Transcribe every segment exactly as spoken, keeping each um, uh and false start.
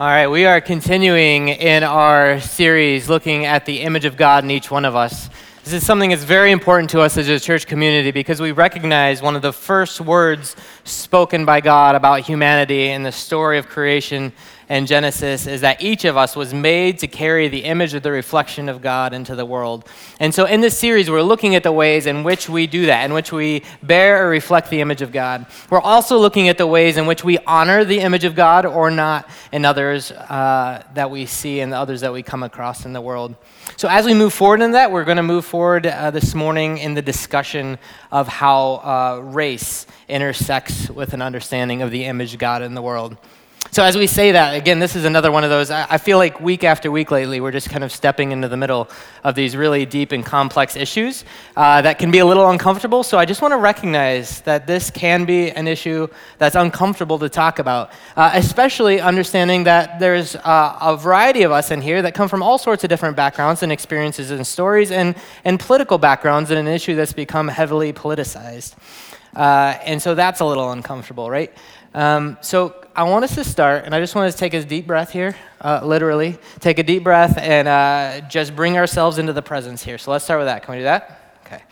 All right, we are continuing in our series looking at the image of God in each one of us. This is something that's very important to us as a church community because we recognize one of the first words spoken by God about humanity in the story of creation and Genesis is that each of us was made to carry the image of the reflection of God into the world. And so in this series, we're looking at the ways in which we do that, in which we bear or reflect the image of God. We're also looking at the ways in which we honor the image of God or not in others uh, that we see and the others that we come across in the world. So as we move forward in that, we're going to move forward uh, this morning in the discussion of how uh, race intersects with an understanding of the image of God in the world. So as we say that, again, this is another one of those, I feel like week after week lately, we're just kind of stepping into the middle of these really deep and complex issues uh, that can be a little uncomfortable. So I just want to recognize that this can be an issue that's uncomfortable to talk about, uh, especially understanding that there's uh, a variety of us in here that come from all sorts of different backgrounds and experiences and stories and, and political backgrounds in an issue that's become heavily politicized. Uh, and so that's a little uncomfortable, right? Um, so I want us to start, and I just want us to take a deep breath here, uh, literally. Take a deep breath and uh, just bring ourselves into the presence here. So let's start with that. Can we do that? Okay.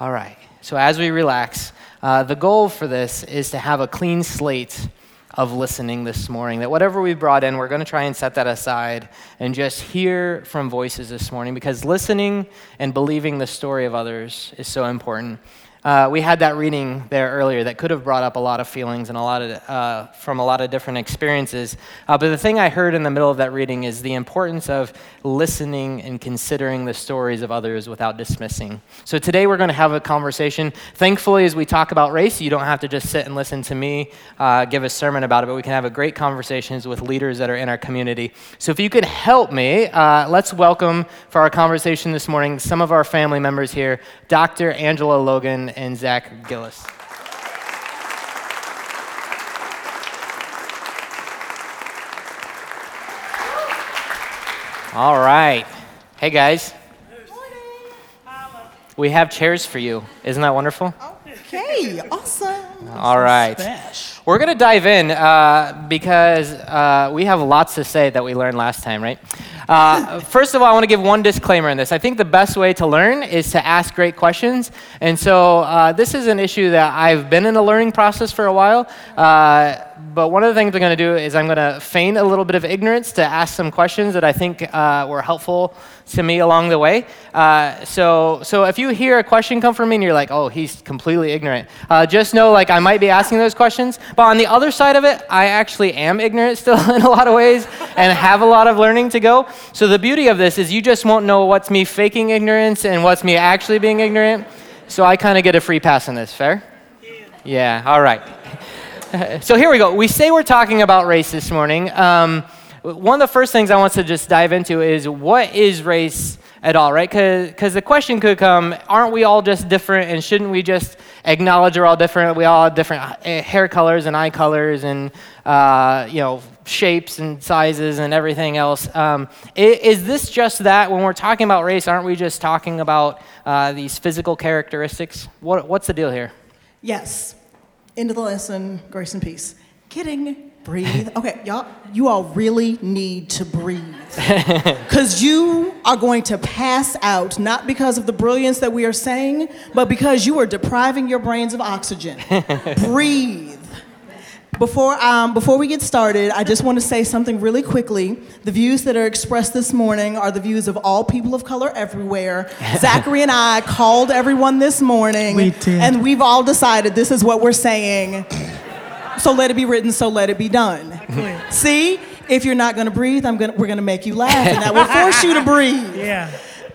All right. So as we relax, uh, the goal for this is to have a clean slate of listening this morning, that whatever we brought in, we're going to try and set that aside and just hear from voices this morning, because listening and believing the story of others is so important. Uh, we had that reading there earlier that could have brought up a lot of feelings and a lot of uh, from a lot of different experiences. Uh, but the thing I heard in the middle of that reading is the importance of listening and considering the stories of others without dismissing. So today we're going to have a conversation. Thankfully, as we talk about race, you don't have to just sit and listen to me uh, give a sermon about it, but we can have a great conversations with leaders that are in our community. So if you could help me, uh, let's welcome for our conversation this morning some of our family members here, Doctor Angela Logan and Zach Gillis. All right. Hey, guys. We have chairs for you. Isn't that wonderful? Okay. Awesome. All right. We're going to dive in uh, because uh, we have lots to say that we learned last time, right? Uh, first of all, I want to give one disclaimer in this. I think the best way to learn is to ask great questions. And so uh, this is an issue that I've been in a learning process for a while. Uh, but one of the things I'm going to do is I'm going to feign a little bit of ignorance to ask some questions that I think uh, were helpful to me along the way. Uh, so so if you hear a question come from me and you're like, oh, he's completely ignorant, uh, just know like I might be asking those questions. But on the other side of it, I actually am ignorant still in a lot of ways and have a lot of learning to go. So the beauty of this is you just won't know what's me faking ignorance and what's me actually being ignorant. So I kind of get a free pass on this. Fair? Yeah. Yeah. All right. So here we go. We say we're talking about race this morning. Um, one of the first things I want to just dive into is what is race at all, right? Because the question could come, aren't we all just different and shouldn't we just acknowledge we're all different? We all have different hair colors and eye colors and, uh, you know, shapes and sizes and everything else. Um, is this just that? When we're talking about race, aren't we just talking about uh, these physical characteristics? What, what's the deal here? Yes. End of the lesson. Grace and peace. Kidding. Breathe. Okay, y'all, you all really need to breathe. Because you are going to pass out, not because of the brilliance that we are saying, but because you are depriving your brains of oxygen. Breathe. Before, um, before we get started, I just want to say something really quickly. The views that are expressed this morning are the views of all people of color everywhere. Zachary and I called everyone this morning. We did. And we've all decided this is what we're saying. So let it be written, so let it be done. See, if you're not going to breathe, I'm gonna, we're going to make you laugh, and that will force you to breathe. Yeah.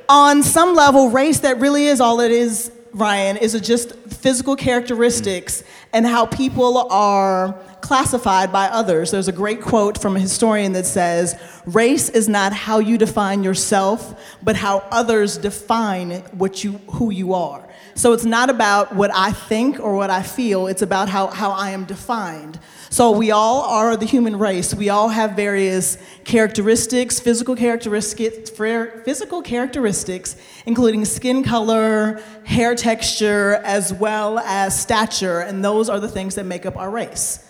On some level, race, that really is all it is, Ryan, is it just physical characteristics and how people are classified by others. There's a great quote from a historian that says, race is not how you define yourself, but how others define what you, who you are. So it's not about what I think or what I feel, it's about how, how I am defined. So we all are the human race. We all have various characteristics, physical characteristics, physical characteristics, including skin color, hair texture, as well as stature, and those are the things that make up our race.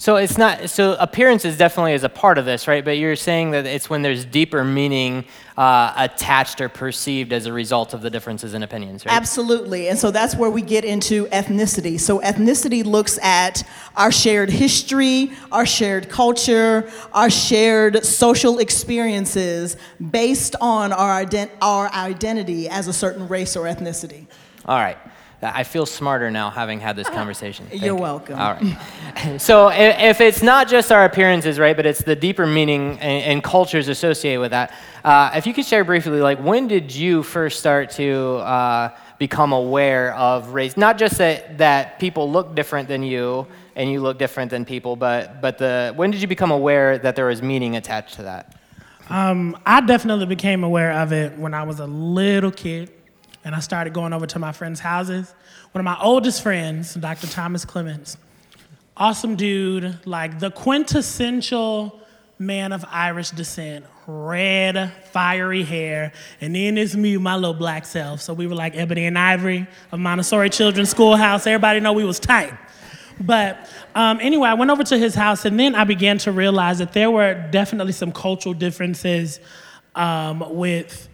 So it's not, so appearances definitely is a part of this, right? But you're saying that it's when there's deeper meaning uh, attached or perceived as a result of the differences in opinions, right? Absolutely, and so that's where we get into ethnicity. So ethnicity looks at our shared history, our shared culture, our shared social experiences based on our, ident- our identity as a certain race or ethnicity. All right. I feel smarter now having had this conversation. Thank You're you. welcome. All right. So if it's not just our appearances, right, but it's the deeper meaning and, and cultures associated with that, uh, if you could share briefly, like, when did you first start to uh, become aware of race? Not just that, that people look different than you and you look different than people, but, but the when did you become aware that there was meaning attached to that? Um, I definitely became aware of it when I was a little kid. And I started going over to my friends' houses. One of my oldest friends, Doctor Thomas Clemens, awesome dude, like the quintessential man of Irish descent, red, fiery hair, and then it's me, my little black self. So we were like Ebony and Ivory of Montessori Children's Schoolhouse. Everybody know we was tight. But um, anyway, I went over to his house, and then I began to realize that there were definitely some cultural differences um, with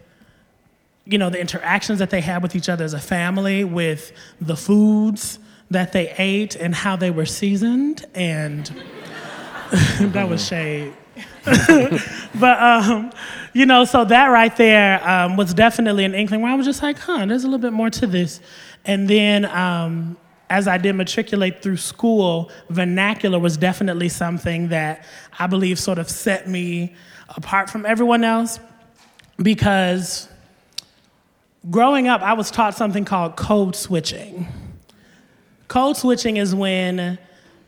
you know, the interactions that they had with each other as a family, with the foods that they ate and how they were seasoned. And that was shade. But, um, you know, so that right there um, was definitely an inkling where I was just like, huh, there's a little bit more to this. And then um, as I did matriculate through school, vernacular was definitely something that I believe sort of set me apart from everyone else, because growing up, I was taught something called code switching. Code switching is when,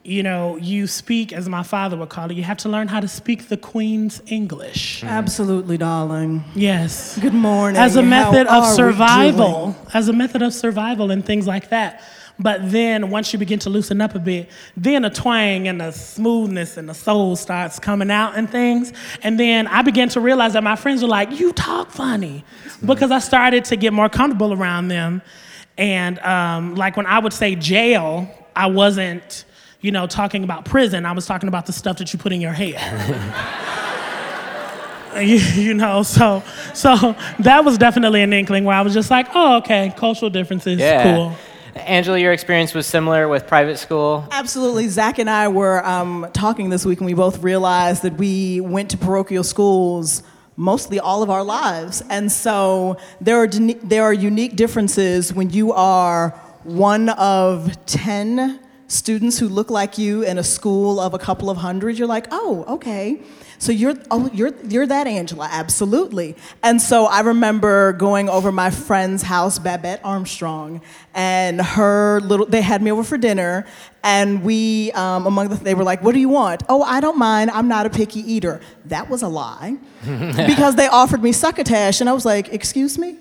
you know, you speak, as my father would call it, you have to learn how to speak the Queen's English. Mm. Absolutely, darling. Yes. Good morning. As a method of survival, as a method of survival and things like that. But then once you begin to loosen up a bit, then a twang and a smoothness and the soul starts coming out and things. And then I began to realize that my friends were like, you talk funny. Because I started to get more comfortable around them. And um, like when I would say jail, I wasn't, you know, talking about prison. I was talking about the stuff that you put in your hair. You, you know, so so that was definitely an inkling where I was just like, oh, okay, cultural differences, yeah. Cool. Angela, your experience was similar with private school? Absolutely. Zach and I were um, talking this week, and we both realized that we went to parochial schools mostly all of our lives. And so there are there are unique differences when you are one of ten students who look like you in a school of a couple of hundred. You're like, oh, okay. So you're oh you're you're that Angela, absolutely. And so I remember going over my friend's house, Babette Armstrong, and her little. They had me over for dinner, and we um, among the they were like, "What do you want?" "Oh, I don't mind. I'm not a picky eater." That was a lie, because they offered me succotash, and I was like, "Excuse me."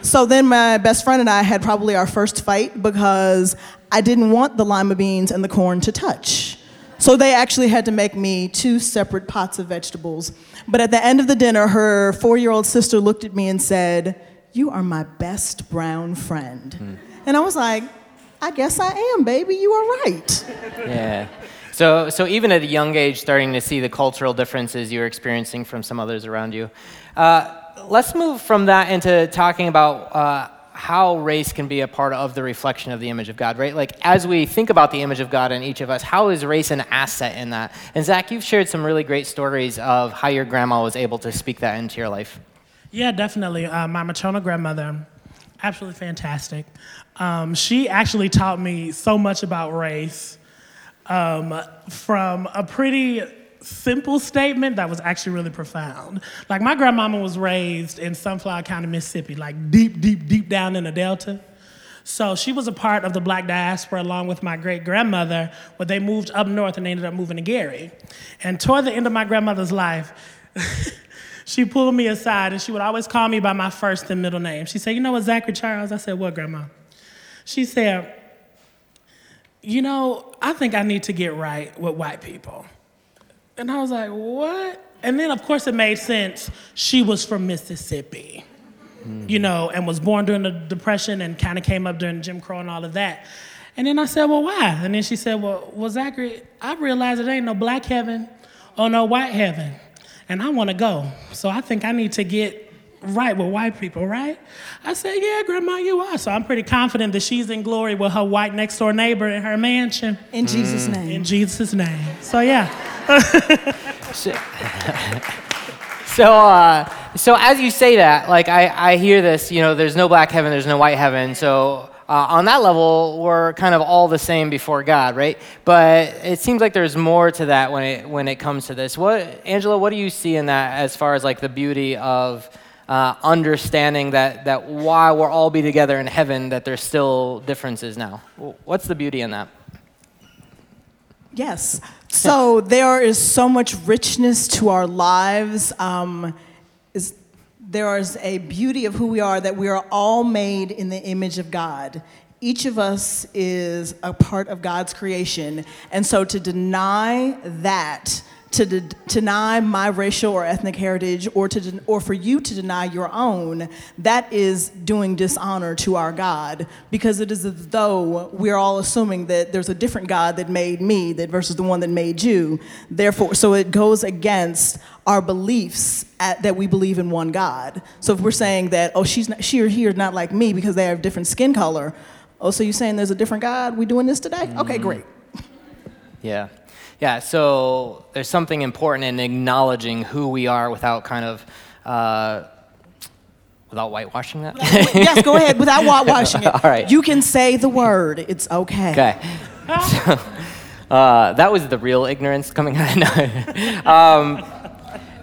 So then my best friend and I had probably our first fight because I didn't want the lima beans and the corn to touch. So they actually had to make me two separate pots of vegetables. But at the end of the dinner, her four-year-old sister looked at me and said, "You are my best brown friend." Mm. And I was like, I guess I am, baby. You are right. Yeah. So so even at a young age, starting to see the cultural differences you're experiencing from some others around you. Uh, let's move from that into talking about uh, how race can be a part of the reflection of the image of God, right? Like, as we think about the image of God in each of us, how is race an asset in that? And Zach, you've shared some really great stories of how your grandma was able to speak that into your life. Yeah, definitely. Uh, my maternal grandmother, absolutely fantastic. Um, she actually taught me so much about race um, from a pretty simple statement that was actually really profound. Like, my grandmama was raised in Sunflower County, Mississippi, like deep, deep, deep down in the Delta. So she was a part of the Black diaspora along with my great-grandmother, where they moved up north and they ended up moving to Gary. And toward the end of my grandmother's life, she pulled me aside and she would always call me by my first and middle name. She said, "You know what, Zachary Charles?" I said, "What, Grandma?" She said, "You know, I think I need to get right with white people." And I was like, what? And then, of course, it made sense. She was from Mississippi, mm-hmm. you know, and was born during the Depression and kind of came up during Jim Crow and all of that. And then I said, well, why? And then she said, well, well, Zachary, I realized it ain't no black heaven or no white heaven, and I want to go. So I think I need to get right with white people, right? I said, yeah, Grandma, you are. So I'm pretty confident that she's in glory with her white next-door neighbor in her mansion. In mm. Jesus' name. In Jesus' name. So, yeah. So, uh, so as you say that, like, I, I hear this, you know, there's no black heaven, there's no white heaven, so... Uh, on that level, we're kind of all the same before God, right? But it seems like there's more to that when it when it comes to this. What, Angela, what do you see in that as far as like the beauty of uh, understanding that that while we'll all be together in heaven, that there's still differences now? What's the beauty in that? Yes. So there is so much richness to our lives. Um, is There is a beauty of who we are, that we are all made in the image of God. Each of us is a part of God's creation. And so to deny that, to de- deny my racial or ethnic heritage, or to de- or for you to deny your own, that is doing dishonor to our God, because it is as though we're all assuming that there's a different God that made me that versus the one that made you. Therefore, so it goes against our beliefs at, that we believe in one God. So if we're saying that, oh, she's not, she or he is not like me because they have different skin color, oh, so you're saying there's a different God? We doing this today? Mm. Okay, great. Yeah. Yeah, so there's something important in acknowledging who we are without kind of, uh, without whitewashing that? Yes, go ahead, without whitewashing it. All right. You can say the word, it's okay. Okay. So, uh, that was the real ignorance coming out of um,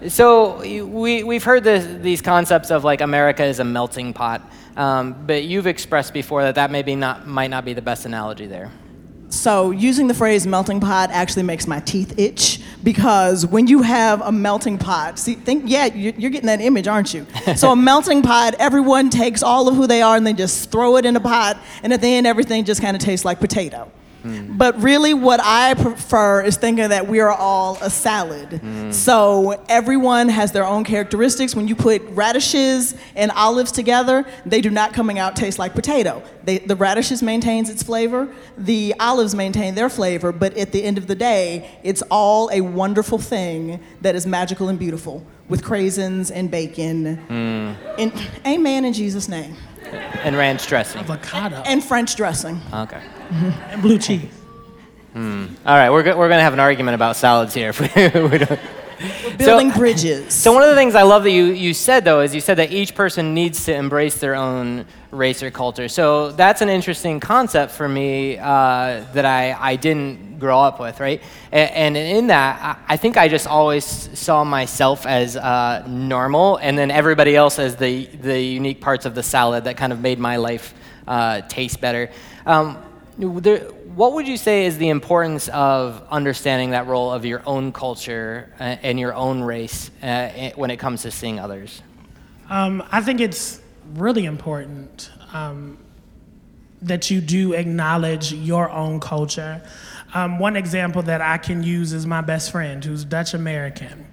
So we, we've heard this, these concepts of like America is a melting pot, um, but you've expressed before that that maybe not, might not be the best analogy there. So using the phrase melting pot actually makes my teeth itch, because when you have a melting pot, see, think, yeah, you're getting that image, aren't you? So a melting pot, everyone takes all of who they are and they just throw it in a pot, and at the end, everything just kind of tastes like potato. Mm. But really what I prefer is thinking that we are all a salad. Mm. So everyone has their own characteristics. When you put radishes and olives together, they do not coming out taste like potato. They, the radishes maintains its flavor, the olives maintain their flavor, but at the end of the day, it's all a wonderful thing that is magical and beautiful with craisins and bacon. Mm. And, amen in Jesus' name. And ranch dressing. Avocado. And French dressing. Okay. Mm-hmm. And blue cheese. Mm. All right, we're go- we're gonna have an argument about salads here. If we, we don't. We're building so, bridges. So one of the things I love that you, you said though is you said that each person needs to embrace their own race or culture. So that's an interesting concept for me uh, that I, I didn't grow up with, right? And, and in that, I, I think I just always saw myself as uh, normal, and then everybody else as the the unique parts of the salad that kind of made my life uh, taste better. Um, There, what would you say is the importance of understanding that role of your own culture and your own race uh, when it comes to seeing others? Um, I think it's really important um, that you do acknowledge your own culture. Um, one example that I can use is my best friend, who's Dutch American.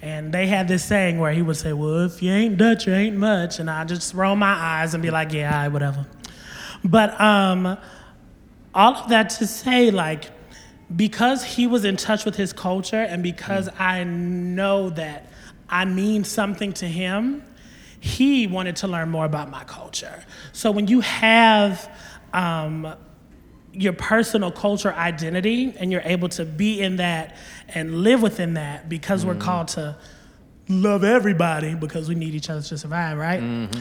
And they had this saying where he would say, well, if you ain't Dutch, you ain't much. And I just roll my eyes and be like, yeah, all right, whatever. But um, all of that to say, like, because he was in touch with his culture and because mm. I know that I mean something to him, he wanted to learn more about my culture. So when you have um, your personal culture identity and you're able to be in that and live within that, because mm. we're called to love everybody because we need each other to survive, right? Mm-hmm.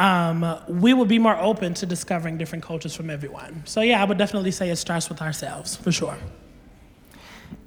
Um, we will be more open to discovering different cultures from everyone. So yeah, I would definitely say it starts with ourselves, for sure.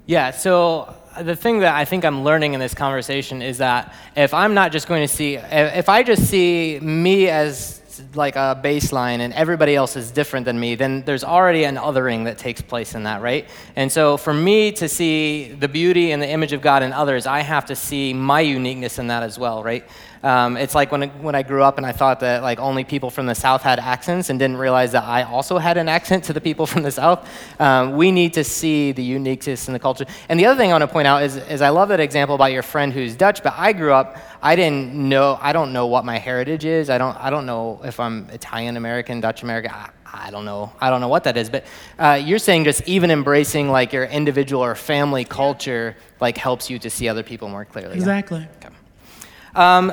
Yeah, so the thing that I think I'm learning in this conversation is that if I'm not just going to see, if I just see me as like a baseline and everybody else is different than me, then there's already an othering that takes place in that, right? And so for me to see the beauty and the image of God in others, I have to see my uniqueness in that as well, right? Um, it's like when I, when I grew up and I thought that like only people from the South had accents and didn't realize that I also had an accent to the people from the South. Um, we need to see the uniqueness in the culture. And the other thing I want to point out is, is I love that example about your friend who's Dutch, but I grew up, I didn't know, I don't know what my heritage is. I don't, I don't know if I'm Italian American, Dutch American. I, I don't know. I don't know what that is. But uh, you're saying just even embracing like your individual or family culture like helps you to see other people more clearly. Exactly. Yeah? Okay. Um,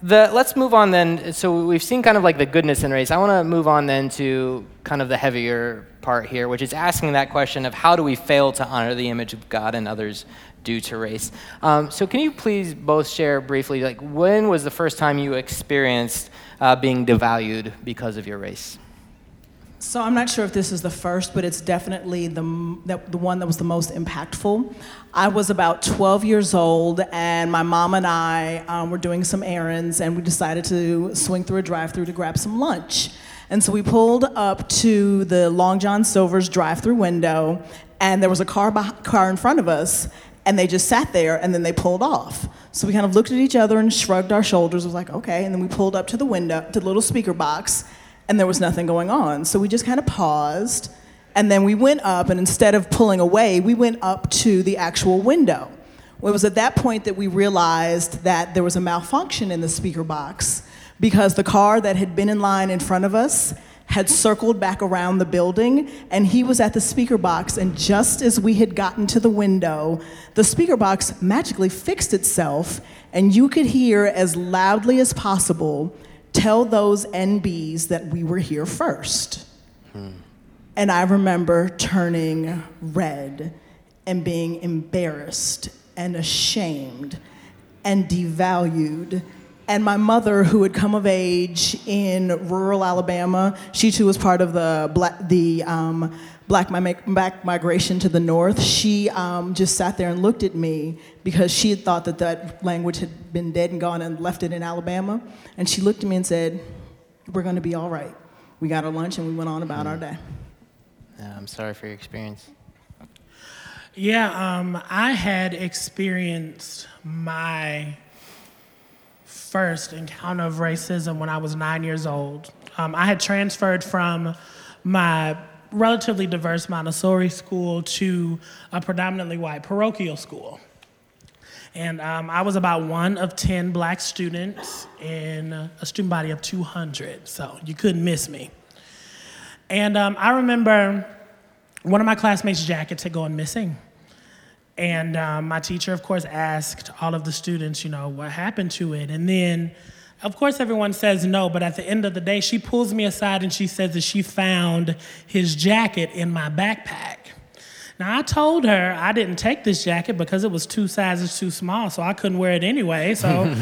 the, let's move on then. So we've seen kind of like the goodness in race. I want to move on then to kind of the heavier part here, which is asking that question of how do we fail to honor the image of God and others due to race? Um, so can you please both share briefly, like when was the first time you experienced uh, being devalued because of your race? So I'm not sure if this is the first, but it's definitely the, the one that was the most impactful. I was about twelve years old, and my mom and I um, were doing some errands, and we decided to swing through a drive-thru to grab some lunch. And so we pulled up to the Long John Silver's drive-thru window, and there was a car, behind, car in front of us, and they just sat there, and then they pulled off. So we kind of looked at each other and shrugged our shoulders. It was like, okay. And then we pulled up to the window, to the little speaker box, and there was nothing going on. So we just kind of paused, and then we went up, and instead of pulling away, we went up to the actual window. Well, it was at that point that we realized that there was a malfunction in the speaker box because the car that had been in line in front of us had circled back around the building, and he was at the speaker box, and just as we had gotten to the window, the speaker box magically fixed itself, and you could hear as loudly as possible, "Tell those N Bs that we were here first." Hmm. And I remember turning red and being embarrassed and ashamed and devalued. And my mother, who had come of age in rural Alabama, she too was part of the black, the um, black, mi- black migration to the north. She um, just sat there and looked at me because she had thought that that language had been dead and gone and left it in Alabama. And she looked at me and said, "We're gonna be all right." We got our lunch and we went on about mm-hmm. our day. Yeah, I'm sorry for your experience. Yeah, um, I had experienced my first encounter of racism when I was nine years old. Um, I had transferred from my relatively diverse Montessori school to a predominantly white parochial school. And um, I was about one of ten black students in a student body of two hundred, so you couldn't miss me. And um, I remember one of my classmates' jackets had gone missing. And um, my teacher, of course, asked all of the students, you know, what happened to it? And then, of course, everyone says no, but at the end of the day, she pulls me aside and she says that she found his jacket in my backpack. Now, I told her I didn't take this jacket because it was two sizes too small, so I couldn't wear it anyway, so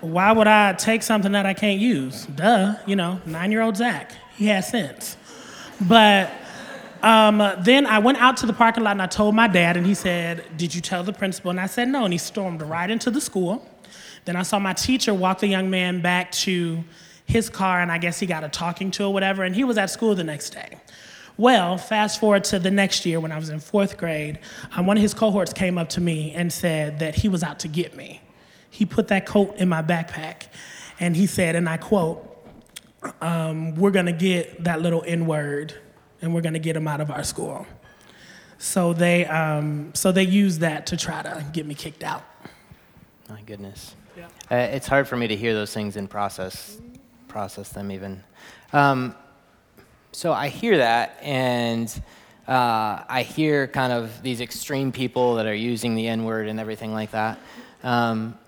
why would I take something that I can't use? Duh, you know, nine-year-old Zach, he has sense. But Um, then I went out to the parking lot and I told my dad, and he said, "Did you tell the principal?" And I said no, and he stormed right into the school. Then I saw my teacher walk the young man back to his car, and I guess he got a talking to or whatever, and he was at school the next day. Well, fast forward to the next year when I was in fourth grade, um, one of his cohorts came up to me and said that he was out to get me. He put that coat in my backpack, and he said, and I quote, um, "We're gonna get that little N-word, and we're gonna get them out of our school." So they um, so they used that to try to get me kicked out. My goodness. Yeah. Uh, it's hard for me to hear those things and process, process them even. Um, so I hear that, and uh, I hear kind of these extreme people that are using the N-word and everything like that. Um,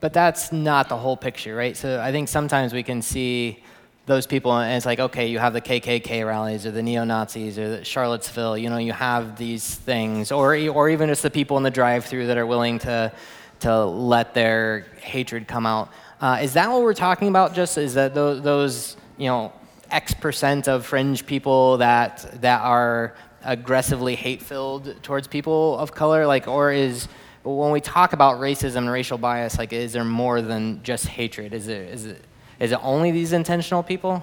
but that's not the whole picture, right? So I think sometimes we can see those people, and it's like, okay, you have the K K K rallies or the neo-Nazis or the Charlottesville, you know, you have these things, or or even just the people in the drive-thru that are willing to to let their hatred come out. Uh, is that what we're talking about? Just is that those, those you know, X percent of fringe people that that are aggressively hate-filled towards people of color, like, or is when we talk about racism and racial bias, like, is there more than just hatred? Is there is it Is it only these intentional people?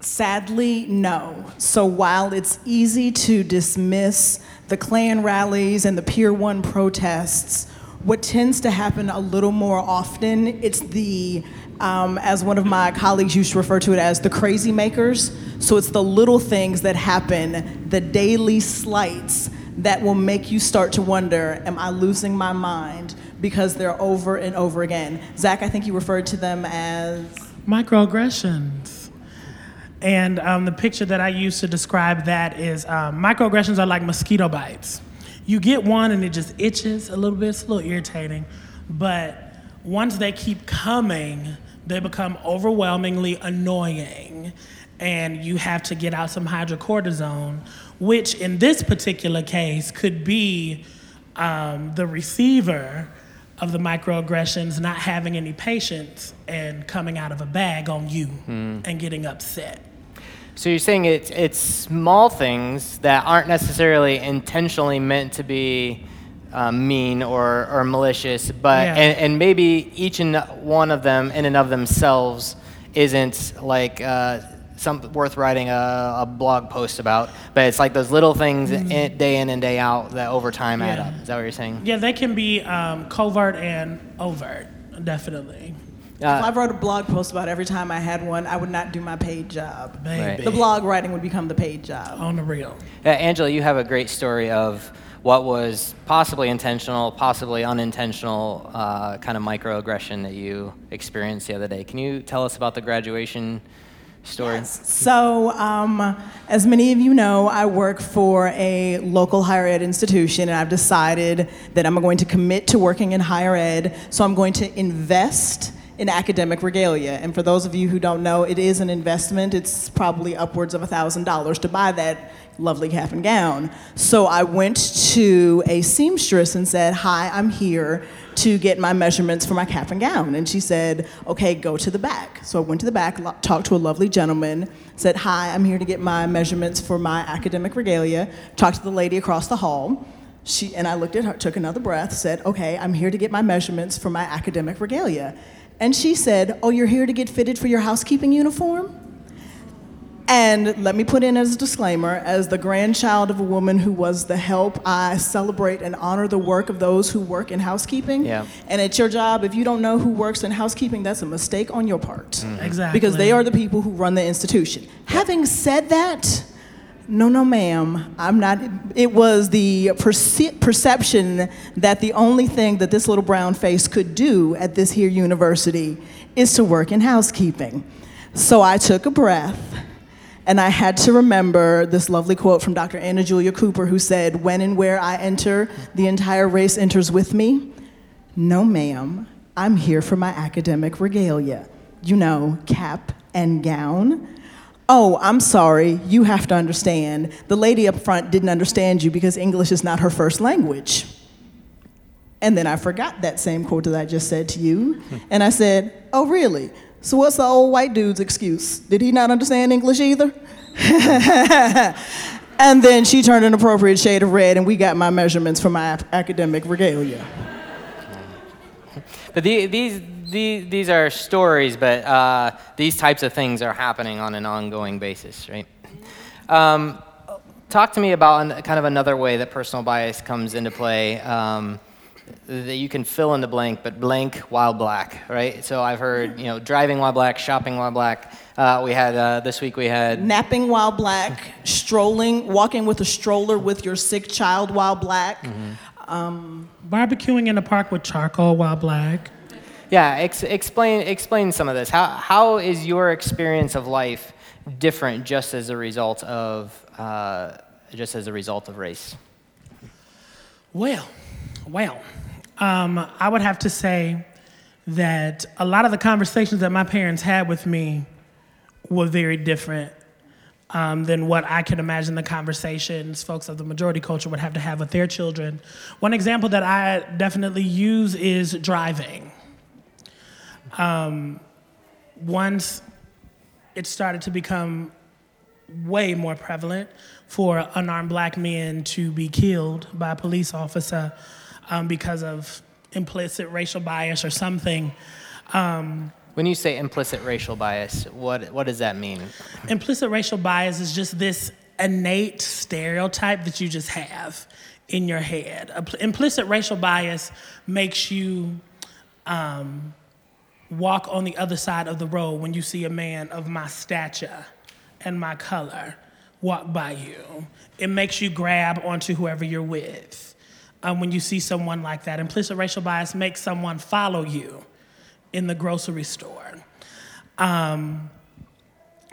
Sadly, no. So while it's easy to dismiss the Klan rallies and the Pier one protests, what tends to happen a little more often, it's the, um, as one of my colleagues used to refer to it as, the crazy makers. So it's the little things that happen, the daily slights that will make you start to wonder, am I losing my mind? Because they're over and over again. Zach, I think you referred to them as? Microaggressions. And um, the picture that I use to describe that is um, microaggressions are like mosquito bites. You get one and it just itches a little bit, it's a little irritating, but once they keep coming, they become overwhelmingly annoying, and you have to get out some hydrocortisone, which in this particular case could be um, the receiver of the microaggressions not having any patience and coming out of a bag on you mm. and getting upset. So you're saying it's, it's small things that aren't necessarily intentionally meant to be uh, mean or, or malicious, but yeah. and, and maybe each and one of them in and of themselves isn't like uh, some, worth writing a, a blog post about, but it's like those little things mm-hmm. in, day in and day out that over time yeah. add up. Is that what you're saying? Yeah, they can be um, covert and overt, definitely. Uh, if I wrote a blog post about every time I had one, I would not do my paid job. Baby. The blog writing would become the paid job. On the real. Uh, Angela, you have a great story of what was possibly intentional, possibly unintentional uh, kind of microaggression that you experienced the other day. Can you tell us about the graduation story? Yes. So, um, as many of you know, I work for a local higher ed institution, and I've decided that I'm going to commit to working in higher ed, so I'm going to invest in academic regalia. And for those of you who don't know, it is an investment. It's probably upwards of one thousand dollars to buy that lovely cap and gown. So I went to a seamstress and said, hi, I'm here to get my measurements for my cap and gown. And she said, okay, go to the back. So I went to the back, lo- talked to a lovely gentleman, said, hi, I'm here to get my measurements for my academic regalia. Talked to the lady across the hall. She and I looked at her, took another breath, said, okay, I'm here to get my measurements for my academic regalia. And she said, oh, you're here to get fitted for your housekeeping uniform? And let me put in as a disclaimer, as the grandchild of a woman who was the help, I celebrate and honor the work of those who work in housekeeping. Yeah. And at your job, if you don't know who works in housekeeping, that's a mistake on your part. Mm-hmm. Exactly. Because they are the people who run the institution. Having said that, no, no, ma'am, I'm not. It was the perce- perception that the only thing that this little brown face could do at this here university is to work in housekeeping. So I took a breath, and I had to remember this lovely quote from Doctor Anna Julia Cooper, who said, when and where I enter, the entire race enters with me. No, ma'am, I'm here for my academic regalia. You know, cap and gown. Oh, I'm sorry, you have to understand. The lady up front didn't understand you because English is not her first language. And then I forgot that same quote that I just said to you. And I said, oh, really? So what's the old white dude's excuse? Did he not understand English either? And then she turned an appropriate shade of red, and we got my measurements for my academic regalia. But the, these... These, these are stories, but uh, these types of things are happening on an ongoing basis, right? Um, talk to me about an, kind of another way that personal bias comes into play, um, that you can fill in the blank, but blank while black, right? So I've heard, you know, driving while black, shopping while black. Uh, we had, uh, this week we had... Napping while black, strolling, walking with a stroller with your sick child while black. Mm-hmm. Um, barbecuing in the park with charcoal while black. Yeah, ex- explain explain some of this. How how is your experience of life different just as a result of uh, just as a result of race? Well, well, um, I would have to say that a lot of the conversations that my parents had with me were very different um, than what I could imagine the conversations folks of the majority culture would have to have with their children. One example that I definitely use is driving. Um, once it started to become way more prevalent for unarmed black men to be killed by a police officer um, because of implicit racial bias or something. Um, when you say implicit racial bias, what what does that mean? Implicit racial bias is just this innate stereotype that you just have. in your head. Implicit racial bias makes you um, walk on the other side of the road when you see a man of my stature and my color walk by you. It makes you grab onto whoever you're with. Um, when you see someone like that, implicit racial bias makes someone follow you in the grocery store. Um,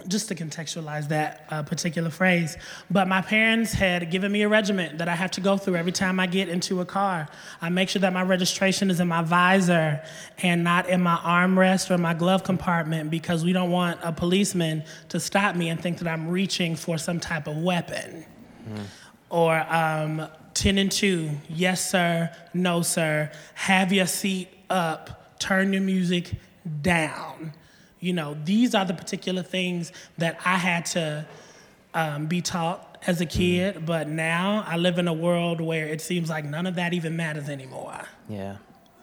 just to contextualize that uh, particular phrase, but my parents had given me a regiment that I have to go through every time I get into a car. I make sure that my registration is in my visor and not in my armrest or my glove compartment, because we don't want a policeman to stop me and think that I'm reaching for some type of weapon. Mm. Or um, ten and two, yes sir, no sir, have your seat up, turn your music down. You know, these are the particular things that I had to um, be taught as a kid, but now I live in a world where it seems like none of that even matters anymore. Yeah.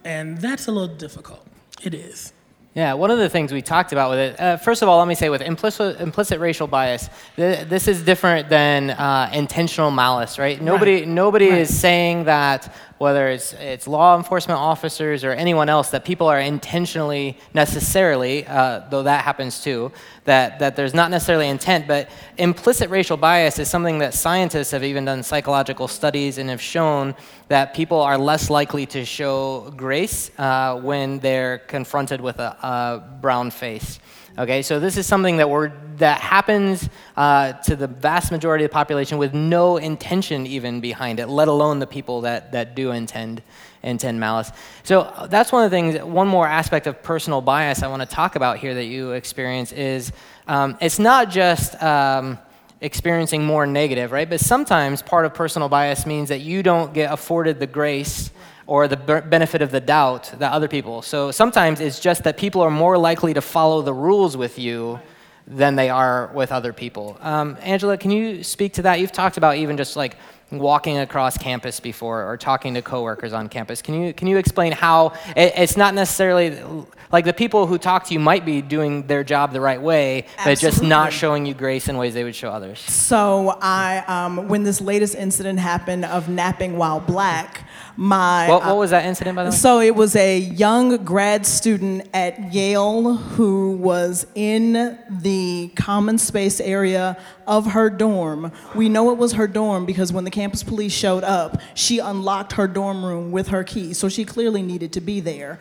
And that's a little difficult. It is. Yeah, one of the things we talked about with it, uh, first of all, let me say with implicit, implicit racial bias, th- this is different than uh, intentional malice, right? Nobody right. nobody right. is saying that, whether it's it's law enforcement officers or anyone else, that people are intentionally, necessarily, uh, though that happens too, that, that there's not necessarily intent, but implicit racial bias is something that scientists have even done psychological studies and have shown that people are less likely to show grace uh, when they're confronted with a, a brown face. Okay, so this is something that we're that happens uh, to the vast majority of the population with no intention even behind it, let alone the people that, that do intend intend malice. So that's one of the things, one more aspect of personal bias I want to talk about here that you experience is um, it's not just um, experiencing more negative, right? But sometimes part of personal bias means that you don't get afforded the grace or the benefit of the doubt that other people. So sometimes it's just that people are more likely to follow the rules with you than they are with other people. Um, Angela, can you speak to that? You've talked about even just like walking across campus before or talking to coworkers on campus. Can you can you explain how it, it's not necessarily, like the people who talk to you might be doing their job the right way, Absolutely. But just not showing you grace in ways they would show others? So I, um, when this latest incident happened of napping while black, my- What, what was that incident, by the way? So it was a young grad student at Yale who was in the common space area of her dorm. We know it was her dorm because when the campus police showed up, she unlocked her dorm room with her key, so she clearly needed to be there.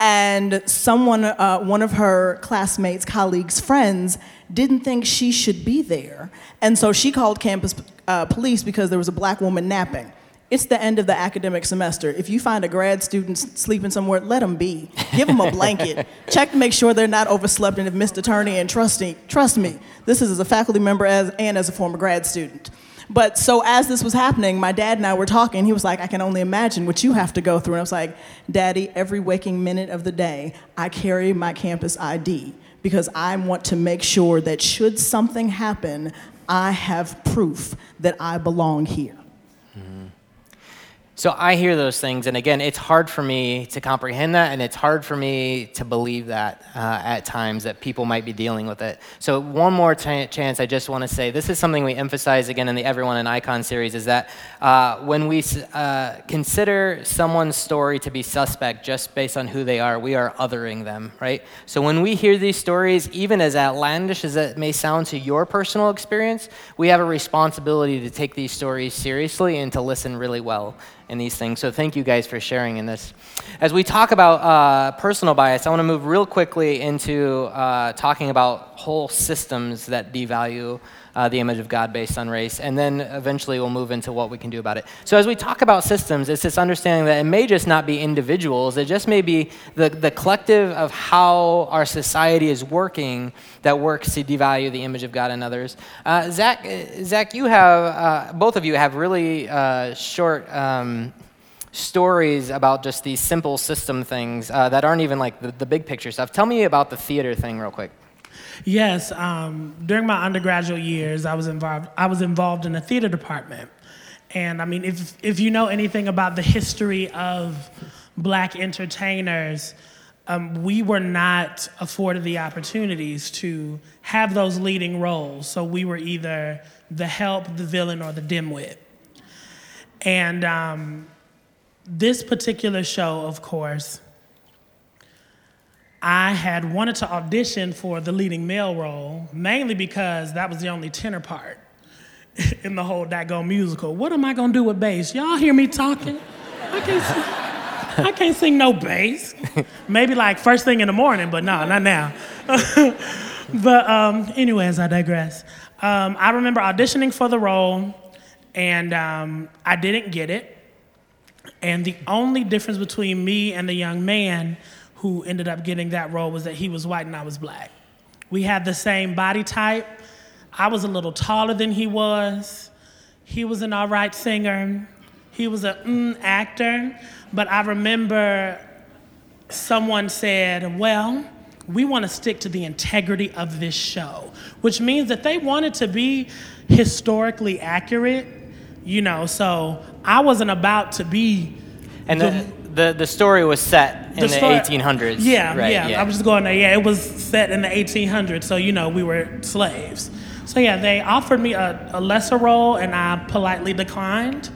And someone, uh, one of her classmates, colleagues, friends, didn't think she should be there. And so she called campus uh, police because there was a black woman napping. It's the end of the academic semester. If you find a grad student sleeping somewhere, let them be. Give them a blanket. Check to make sure they're not overslept and have missed a turn in. Trust me, trust me, this is as a faculty member as, and as a former grad student. But so as this was happening, my dad and I were talking. He was like, I can only imagine what you have to go through. And I was like, Daddy, every waking minute of the day, I carry my campus I D because I want to make sure that should something happen, I have proof that I belong here. Mm-hmm. So I hear those things, and again, it's hard for me to comprehend that, and it's hard for me to believe that uh, at times that people might be dealing with it. So one more t- chance, I just want to say, this is something we emphasize again in the Everyone in Icon series, is that uh, when we uh, consider someone's story to be suspect just based on who they are, we are othering them, right? So when we hear these stories, even as outlandish as it may sound to your personal experience, we have a responsibility to take these stories seriously and to listen really well in these things. So thank you guys for sharing in this. As we talk about uh, personal bias, I want to move real quickly into uh, talking about whole systems that devalue uh, the image of God based on race, and then eventually we'll move into what we can do about it. So as we talk about systems, it's this understanding that it may just not be individuals, it just may be the, the collective of how our society is working that works to devalue the image of God in others. Uh, Zach, Zach, you have, uh, both of you have really uh, short um, stories about just these simple system things uh, that aren't even like the, the big picture stuff. Tell me about the theater thing real quick. Yes, um, during my undergraduate years, I was involved. I was involved in the theater department, and I mean, if if you know anything about the history of black entertainers, um, we were not afforded the opportunities to have those leading roles. So we were either the help, the villain, or the dimwit. And um, this particular show, of course, I had wanted to audition for the leading male role, mainly because that was the only tenor part in the whole daggone musical. What am I gonna do with bass? Y'all hear me talking? I can't sing, I can't sing no bass. Maybe like first thing in the morning, but no, not now. But um, anyways, I digress. Um, I remember auditioning for the role, and um, I didn't get it. And the only difference between me and the young man who ended up getting that role was that he was white and I was black. We had the same body type. I was a little taller than he was. He was an all right singer. He was an mm actor. But I remember someone said, well, we want to stick to the integrity of this show, which means that they wanted to be historically accurate, you know, so I wasn't about to be. And the, the, the, the story was set in the, the story, eighteen hundreds. Yeah, right, yeah, yeah, I was just going there, yeah, it was set in the eighteen hundreds, so, you know, we were slaves. So yeah, they offered me a, a lesser role and I politely declined.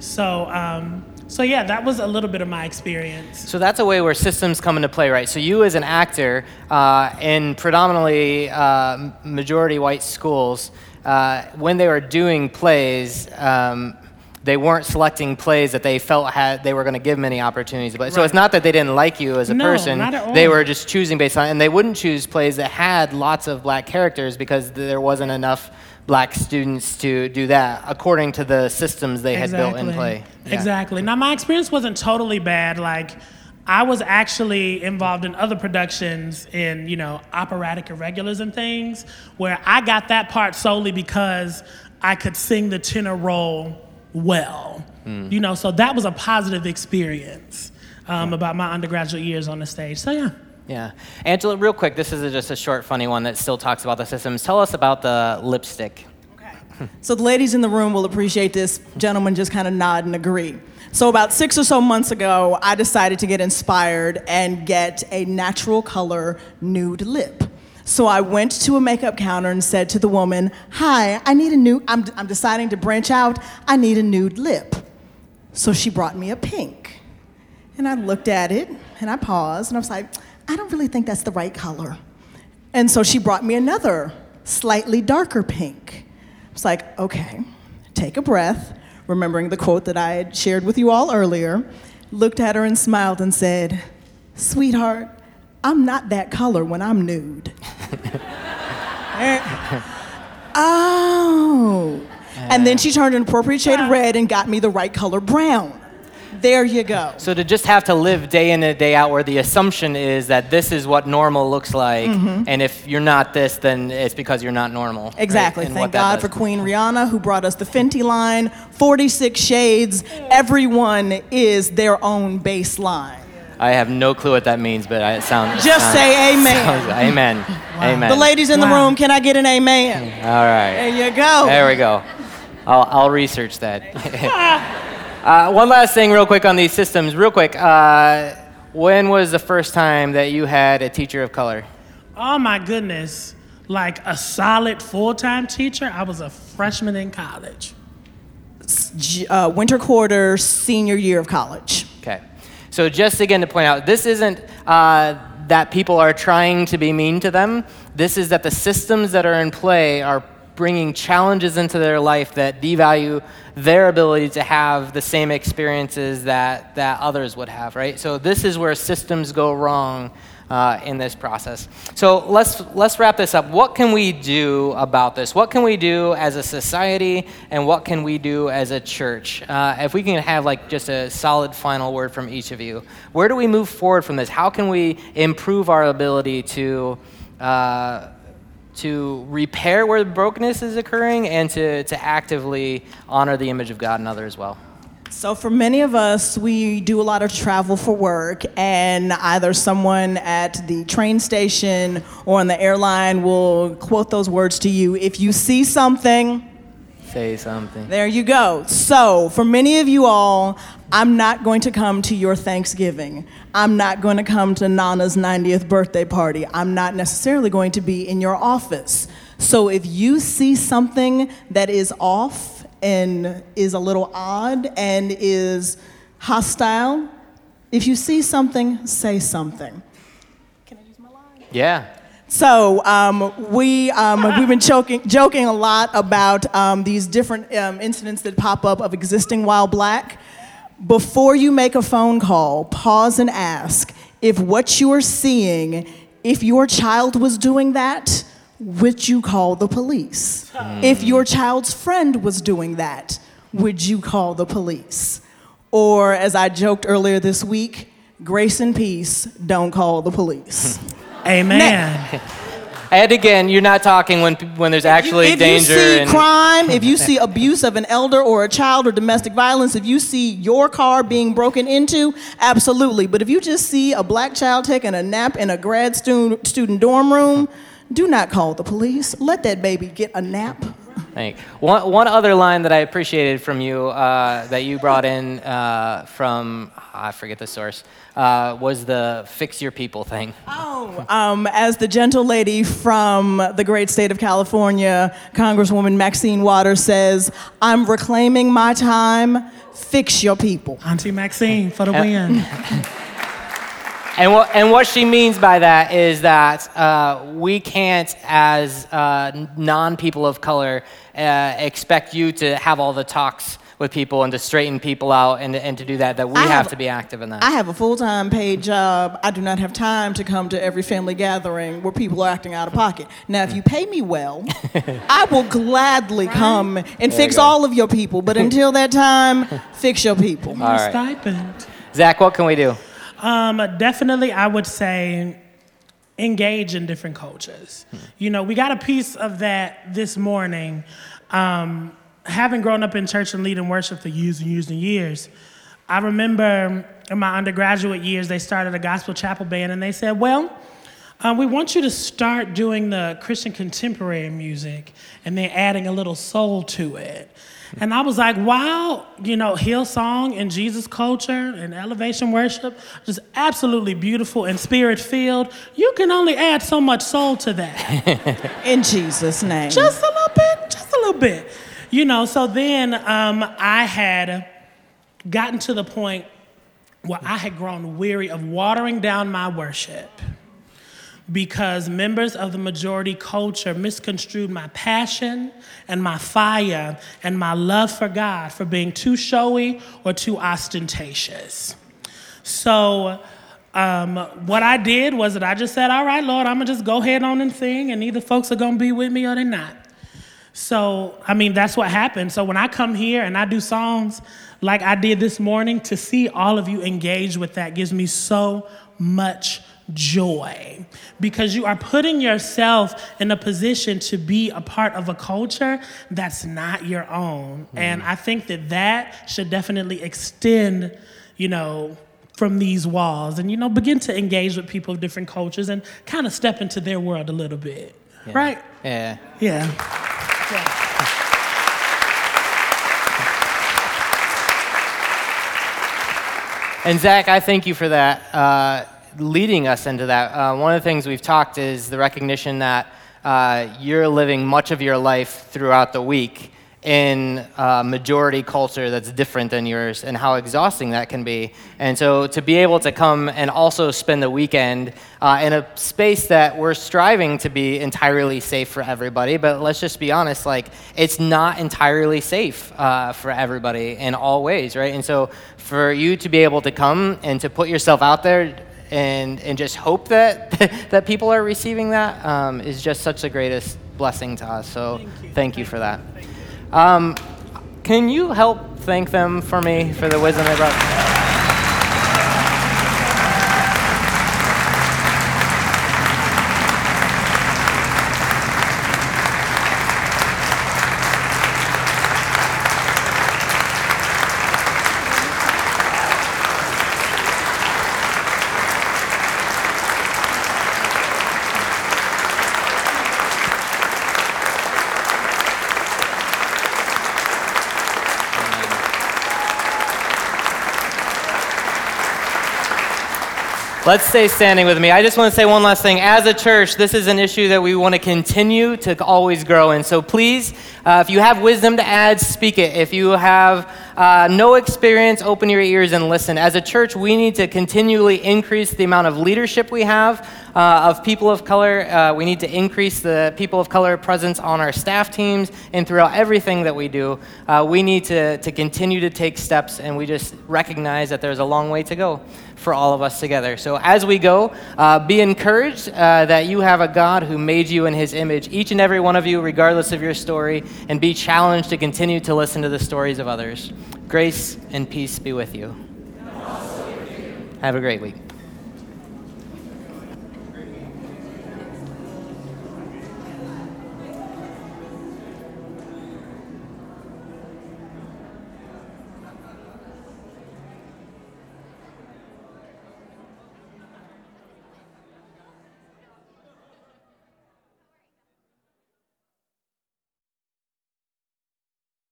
So, um, So yeah, that was a little bit of my experience. So that's a way where systems come into play, right? So you as an actor uh, in predominantly uh, majority white schools, uh, when they were doing plays, um, they weren't selecting plays that they felt had they were going to give many opportunities. But right. So it's not that they didn't like you as a no, person. Not at all. They were just choosing based on, and they wouldn't choose plays that had lots of black characters because there wasn't enough black students to do that according to the systems they had exactly. built in play. Yeah. Exactly. Now, my experience wasn't totally bad. Like, I was actually involved in other productions in, you know, operatic irregulars and things where I got that part solely because I could sing the tenor role well. Mm. You know, so that was a positive experience um, yeah. about my undergraduate years on the stage. So, yeah. Yeah. Angela, real quick, this is a, just a short, funny one that still talks about the systems. Tell us about the lipstick. Okay. So the ladies in the room will appreciate this. Gentlemen just kind of nod and agree. So about six or so months ago, I decided to get inspired and get a natural color nude lip. So I went to a makeup counter and said to the woman, hi, I need a nude, I'm, I'm deciding to branch out. I need a nude lip. So she brought me a pink. And I looked at it and I paused and I was like, I don't really think that's the right color. And so she brought me another, slightly darker pink. I was like, okay, take a breath, remembering the quote that I had shared with you all earlier, looked at her and smiled and said, sweetheart, I'm not that color when I'm nude. and, oh. And then she turned an appropriate shade of red and got me the right color brown. There you go. So to just have to live day in and day out where the assumption is that this is what normal looks like, mm-hmm. and if you're not this, then it's because you're not normal. Exactly. Right? Thank God for Queen Rihanna, who brought us the Fenty line, forty-six shades. Everyone is their own baseline. I have no clue what that means, but it sounds... Just sounds, say amen. Sounds, amen. Wow. Amen. The ladies in wow. the room, can I get an amen? All right. There you go. There we go. I'll, I'll research that. Uh, one last thing real quick on these systems. Real quick, uh, when was the first time that you had a teacher of color? Oh, my goodness. Like a solid full-time teacher? I was a freshman in college. Uh, winter quarter, senior year of college. Okay. So just again to point out, this isn't uh, that people are trying to be mean to them. This is that the systems that are in play are bringing challenges into their life that devalue their ability to have the same experiences that, that others would have, right? So this is where systems go wrong uh, in this process. So let's let's wrap this up. What can we do about this? What can we do as a society, and what can we do as a church? Uh, if we can have like just a solid final word from each of you, where do we move forward from this? How can we improve our ability to uh, to repair where brokenness is occurring and to, to actively honor the image of God and others as well? So for many of us, we do a lot of travel for work, and either someone at the train station or on the airline will quote those words to you. If you see something, say something. There you go. So for many of you all, I'm not going to come to your Thanksgiving. I'm not going to come to Nana's ninetieth birthday party. I'm not necessarily going to be in your office. So if you see something that is off and is a little odd and is hostile, if you see something, say something. Can I use my line? Yeah. So um, we, um, we've been joking, joking a lot about um, these different um, incidents that pop up of existing while black. Before you make a phone call, pause and ask if what you're seeing, if your child was doing that, would you call the police? Mm. If your child's friend was doing that, would you call the police? Or as I joked earlier this week, grace and peace, don't call the police. Amen. Now, and again, you're not talking when when there's actually if you, if danger. If you see and... crime, if you see abuse of an elder or a child or domestic violence, if you see your car being broken into, absolutely. But if you just see a black child taking a nap in a grad student student dorm room, do not call the police. Let that baby get a nap. Thank you. One, one other line that I appreciated from you uh, that you brought in uh, from, I forget the source, uh, was the fix your people thing. Oh, um, as the gentle lady from the great state of California, Congresswoman Maxine Waters says, I'm reclaiming my time, fix your people. Auntie Maxine for the win. And what, and what she means by that is that uh, we can't, as uh, non-people of color, uh, expect you to have all the talks with people and to straighten people out and, and to do that, that we have, have to be active in that. I have a full-time paid job. I do not have time to come to every family gathering where people are acting out of pocket. Now, if you pay me well, I will gladly right. come and there fix all of your people. But until that time, fix your people. All right. Stipend. Zach, what can we do? Um, definitely, I would say engage in different cultures. Mm-hmm. You know, we got a piece of that this morning. Um, having grown up in church and leading worship for years and years and years, I remember in my undergraduate years, they started a gospel chapel band, and they said, well, uh, we want you to start doing the Christian contemporary music and then adding a little soul to it. And I was like, wow, you know, Hillsong and Jesus Culture and Elevation Worship, just absolutely beautiful and spirit-filled. You can only add so much soul to that. In Jesus' name. Just a little bit, just a little bit. You know, so then um, I had gotten to the point where I had grown weary of watering down my worship because members of the majority culture misconstrued my passion and my fire and my love for God for being too showy or too ostentatious. So um, what I did was that I just said, all right, Lord, I'm gonna just go ahead on and sing, and either folks are gonna be with me or they're not. So, I mean, that's what happened. So when I come here and I do songs like I did this morning, to see all of you engage with that gives me so much joy, because you are putting yourself in a position to be a part of a culture that's not your own. Mm. And I think that that should definitely extend, you know, from these walls and, you know, begin to engage with people of different cultures and kind of step into their world a little bit. Yeah. Right? Yeah. Yeah. Yeah. And Zach, I thank you for that. Uh, leading us into that. Uh, one of the things we've talked is the recognition that uh, you're living much of your life throughout the week in a majority culture that's different than yours and how exhausting that can be. And so to be able to come and also spend the weekend uh, in a space that we're striving to be entirely safe for everybody, but let's just be honest, like it's not entirely safe uh, for everybody in all ways, right? And so for you to be able to come and to put yourself out there And and just hope that that people are receiving that um, is just such the greatest blessing to us. So thank you, thank thank you for that. You. Um, can you help thank them for me for the wisdom they brought? Let's stay standing with me. I just want to say one last thing. As a church, this is an issue that we want to continue to always grow in. So please, uh, if you have wisdom to add, speak it. If you have uh, no experience, open your ears and listen. As a church, we need to continually increase the amount of leadership we have uh, of people of color. Uh, we need to increase the people of color presence on our staff teams and throughout everything that we do. Uh, we need to, to continue to take steps, and we just recognize that there's a long way to go for all of us together. So as we go, uh, be encouraged uh, that you have a God who made you in his image, each and every one of you, regardless of your story, and be challenged to continue to listen to the stories of others. Grace and peace be with you. Have a great week.